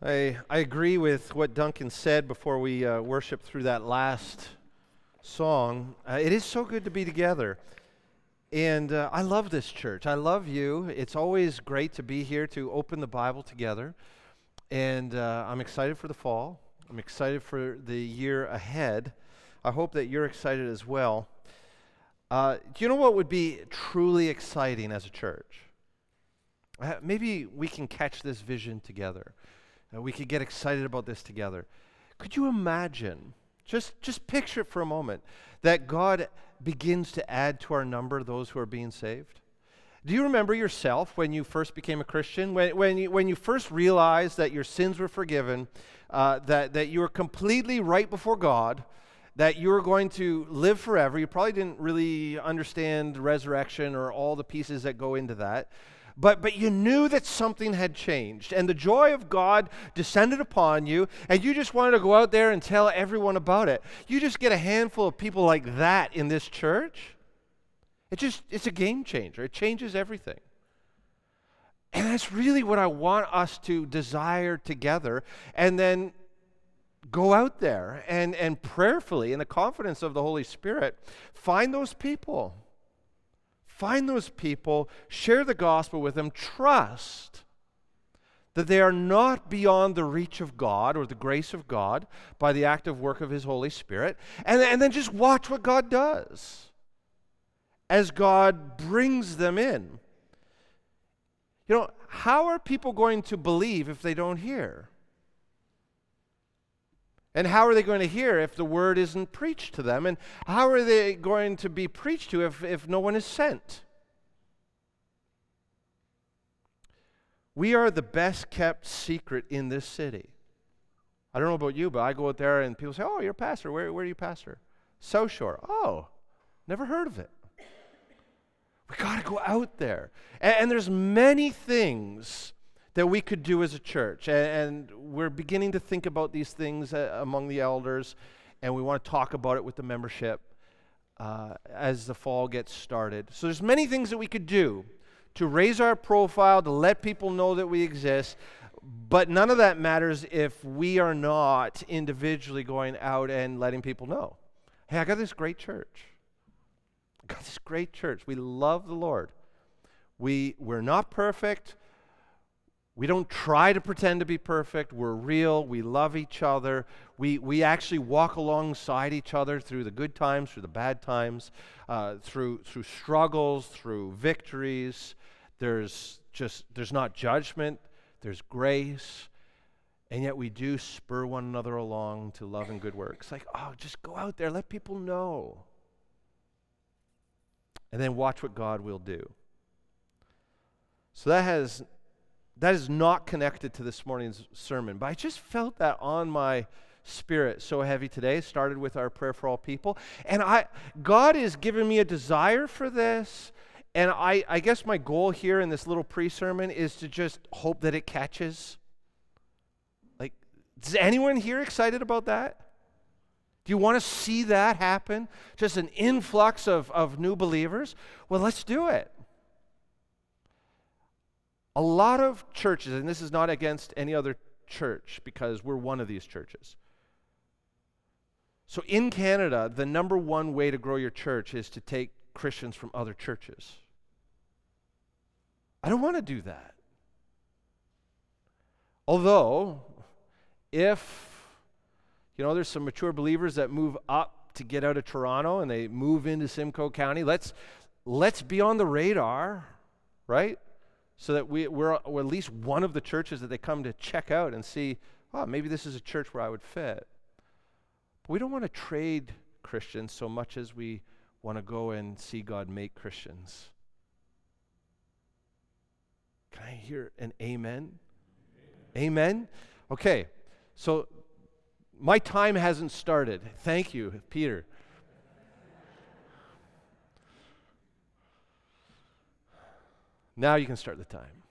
I agree with what Duncan said before we worshiped through that last song. It is so good to be together. And I love this church. I love you. It's always great to be here to open the Bible together. And I'm excited for the fall. I'm excited for the year ahead. I hope that you're excited as well. Do you know what would be truly exciting as a church? Maybe we can catch this vision together. We could get excited about this together. Could you imagine, just picture it for a moment, that God begins to add to our number those who are being saved? Do you remember yourself when you first became a Christian? When you first realized that your sins were forgiven, that you were completely right before God, that you were going to live forever? You probably didn't really understand resurrection or all the pieces that go into that. But you knew that something had changed, and the joy of God descended upon you, and you just wanted to go out there and tell everyone about it. You just get a handful of people like that in this church. It's a game changer. It changes everything. And that's really what I want us to desire together, and then go out there and prayerfully, in the confidence of the Holy Spirit, find those people. Find those people, share the gospel with them, trust that they are not beyond the reach of God or the grace of God by the active work of His Holy Spirit, and then just watch what God does as God brings them in. You know, how are people going to believe if they don't hear? And how are they going to hear if the word isn't preached to them? And how are they going to be preached to if no one is sent? We are the best kept secret in this city. I don't know about you, but I go out there and people say, "Oh, you're a pastor. Where do you pastor?" South Shore. "Oh, never heard of it." We got to go out there. And there's many things that we could do as a church, and we're beginning to think about these things among the elders, and we want to talk about it with the membership as the fall gets started. So there's many things that we could do to raise our profile, to let people know that we exist, but none of that matters if we are not individually going out and letting people know, "Hey, I got this great church. I got this great church. We love the Lord. We're not perfect. We don't try to pretend to be perfect. We're real. We love each other. We actually walk alongside each other through the good times, through the bad times, through struggles, through victories. There's not judgment. There's grace, and yet we do spur one another along to love and good works." Like, oh, just go out there, let people know, and then watch what God will do. So that is not connected to this morning's sermon, but I just felt that on my spirit so heavy today. It started with our prayer for all people. And God has given me a desire for this, and I guess my goal here in this little pre-sermon is to just hope that it catches. Like, is anyone here excited about that? Do you want to see that happen? Just an influx of new believers? Well, let's do it. A lot of churches, and this is not against any other church because we're one of these churches. So in Canada, the number one way to grow your church is to take Christians from other churches. I don't want to do that. Although, if, you know, there's some mature believers that move up to get out of Toronto and they move into Simcoe County, let's be on the radar, right? So that we're at least one of the churches that they come to check out and see, oh, maybe this is a church where I would fit. But we don't want to trade Christians so much as we want to go and see God make Christians. Can I hear an amen? Amen? Amen? Okay, so my time hasn't started. Thank you, Peter. Now you can start the time.